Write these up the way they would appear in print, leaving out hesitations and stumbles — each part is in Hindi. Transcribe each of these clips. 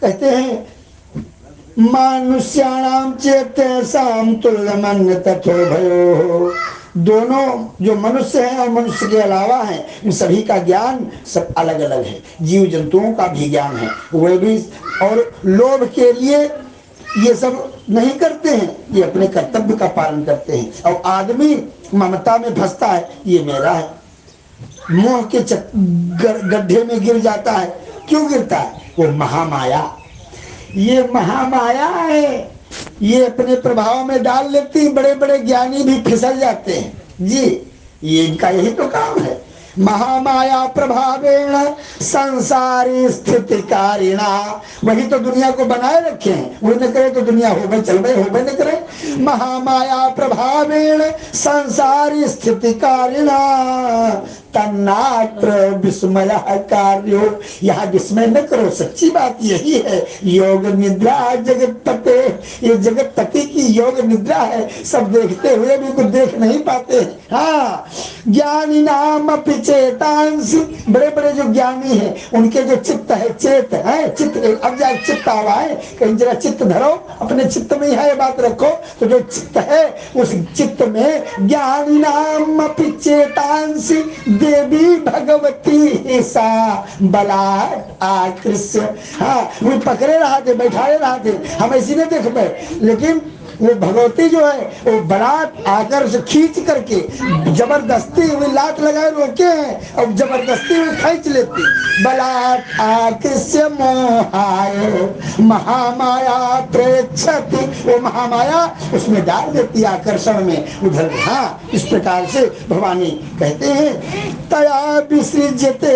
कहते हैं मानुष्याणाम चेते साम तुल्यमन्य तथो भयो। दोनों जो मनुष्य हैं और मनुष्य के अलावा हैं इन सभी का ज्ञान सब अलग अलग है। जीव जंतुओं का भी ज्ञान है, वे भी और लोभ के लिए ये सब नहीं करते हैं, ये अपने कर्तव्य का पालन करते हैं। और आदमी ममता में फंसता है, ये मेरा है, मोह के गड्ढे में गिर जाता है। क्यों गिरता है? वो महामाया, ये महामाया है, ये अपने प्रभाव में डाल लेती है। बड़े बड़े ज्ञानी भी फिसल जाते हैं जी, ये इनका यही तो काम है। महामाया प्रभावेण संसारी स्थिति कारिणा, वही तो दुनिया को बनाए रखे हैं। वही न करे तो दुनिया होवे चलवे, होवे न करे। महामाया प्रभावेण संसारी स्थिति कारिणा तन्नात्र विस्मय कार्यो, यह विस्मय न करो। सच्ची बात यही है, योग निद्रा जगतपते, ये जगतपति की योग निद्रा है। सब देखते हुए भी कुछ देख नहीं पाते। हाँ, ज्ञानी नाम चेतांसी, बड़े बड़े जो ज्ञानी हैं उनके जो चित्त है, चेत है, चित्त अब जाए चित्त आवाए, कहीं जरा चित्त धरो, अपने चित्त में है बात रखो। तो जो चित्त है उस चित्त में ज्ञानी नाम अपि चेतांसी देवी भगवती सा बलात् आकृष्य। हाँ, वो पकड़े रहा थे, बैठाए रहा थे, हम ऐसी नहीं देख पाए, लेकिन वो भगवती जो है वो बरात आकर से खींच करके जबरदस्ती हुई लात लगाए रोके हैं, अब जबरदस्ती हुई खींच लेती। बलात् आकृष्य मोहाय महामाया प्रेक्षति, वो महामाया उसमें डाल देती आकर्षण में उधर। हाँ, इस प्रकार से भवानी कहते हैं तया विसृजते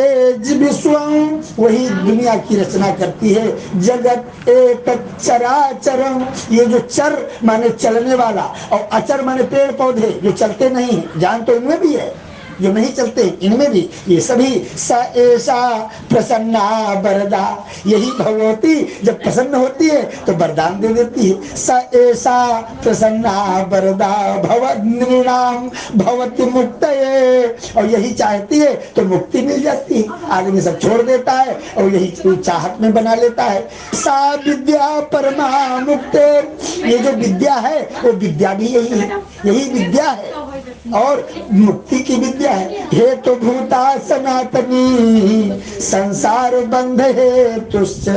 विश्वम्, वही दुनिया की रचना करती है। जगत एकचराचरम्, ये जो चर माने चलने वाला और अचर माने पेड़ पौधे जो चलते नहीं है, जान तो इनमें भी है, जो नहीं चलते इनमें भी, ये सभी ऐसा प्रसन्ना वरदा, यही भगवती जब प्रसन्न होती है तो वरदान दे देती है। स ऐसा प्रसन्ना वरदा भवद्नृणाम भवति मुक्तये, और यही चाहती है तो मुक्ति मिल जाती है। आदमी सब छोड़ देता है और यही चाहत में बना लेता है। सा विद्या परमा मुक्ते, ये जो विद्या है वो विद्या भी यही है, यही विद्या है और मुक्ति की विद्या है। हेतु भूता सनातनी संसार बंध हेतुश्च,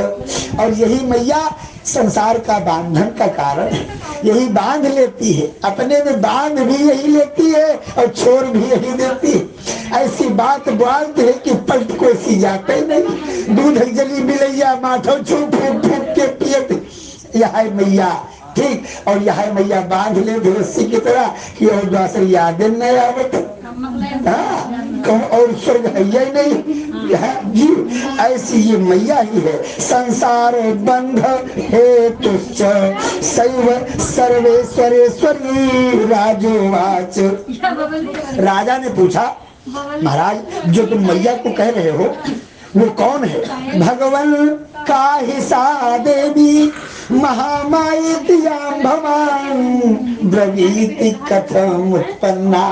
और यही मैया संसार का बांधन का कारण है, यही बांध लेती है, अपने में बांध भी यही लेती है और छोड़ भी यही देती है। ऐसी बात बात है कि पलट को ऐसी जाते नहीं, दूध जली मिलैया माथो छूप फूक के पियत, यह है मैया। ठीक, और यह मैया बांध ले भैंसी की तरह कि और दूसरी यादें नहीं आवत। हाँ, और स्वर्ग है ही नहीं है जी, ऐसी ये मैया ही है। संसार बंध हेतु शैव सर्वेश्वरेश्वरी राजोवाच, राजा ने पूछा महाराज जो तुम मैया को कह रहे हो वो कौन है? भगवान का ही सा देवी महामायित्यां भवान् ब्रवीति कथम उत्पन्ना,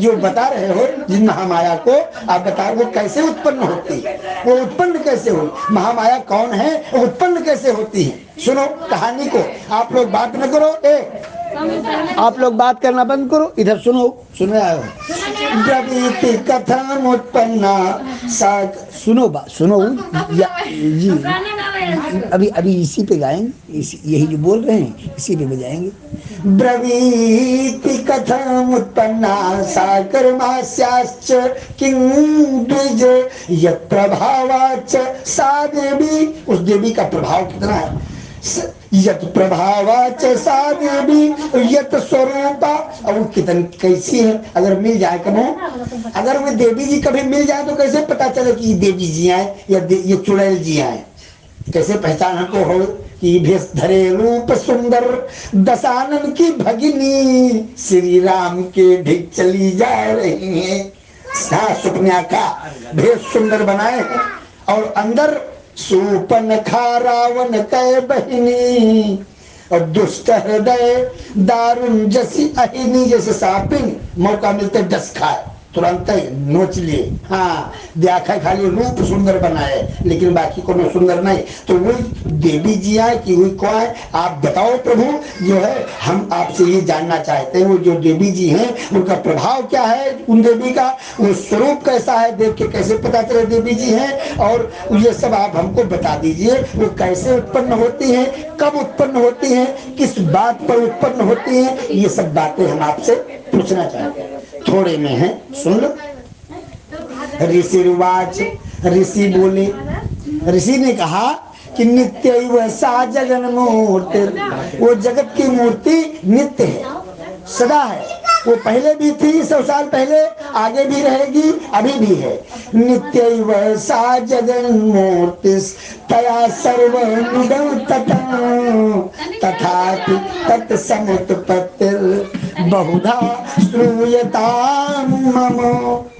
जो बता रहे हो जिन महामाया को आप बता रहे हो कैसे उत्पन्न होती है, वो उत्पन्न कैसे हुई, महामाया कौन है, उत्पन्न कैसे होती है। सुनो कहानी को, आप लोग बात न करो, आप लोग बात करना बंद करो, इधर सुनो, सुन रहे हो। ब्रवीति कथम उत्पन्ना, सुनो बात, सुनो जी, अभी अभी इसी पे गाएंगे, यही जो बोल रहे हैं इसी पे बजाएंगे। ब्रवीति कथम उत्पन्ना साकर्मास्याश्च किं द्विज यत् प्रभावाच्च सा देवी, उस देवी का प्रभाव कितना है, यत् प्रभावाच्च सा देवी यत् स्वरूपा, और कितनी कैसी है। अगर मिल जाए कभी, अगर वो देवी जी कभी मिल जाए तो कैसे पता चले कि ये देवी जी आए या ये चुड़ैल जी आए, कैसे पहचान हमको हो कि भेष धरे रूप सुंदर दशानन की भगिनी श्री राम के ढिग चली जा रही है। सुपन्या का भेष सुंदर बनाए हैं और अंदर सूपन खा रावण कह बहिनी, और दुष्ट हृदय दारुण जैसी अहिनी, जैसे सापिन मौका मिलते डस खाए तुरंत नोच लिए। हाँ, देखा खाली रूप सुंदर बनाए लेकिन बाकी को सुंदर नहीं। तो वो देवी जी आए कि वो कौन है, आप बताओ प्रभु, जो है हम आपसे ये जानना चाहते हैं वो जो देवी जी हैं उनका प्रभाव क्या है, उन देवी का वो स्वरूप कैसा है, देख के कैसे पता चले देवी जी हैं, और ये सब आप हमको बता दीजिए। वो कैसे उत्पन्न होती है, कब उत्पन्न होती है, किस बात पर उत्पन्न होती है, ये सब बातें हम आपसे पूछना चाहते हैं। थोड़े में है, सुन लो। ऋषि रिवाज, ऋषि बोले, ऋषि ने कहा कि नित्य वैसा जगन मूर्ति, वो जगत की मूर्ति नित्य है, सदा है, वो पहले भी थी 100 साल पहले, आगे भी रहेगी, अभी भी है। नित्य वैसा जगन मूर्ति तया सर्व तथा तत्समुत्पत्ति बहुधा श्रूयतां मम।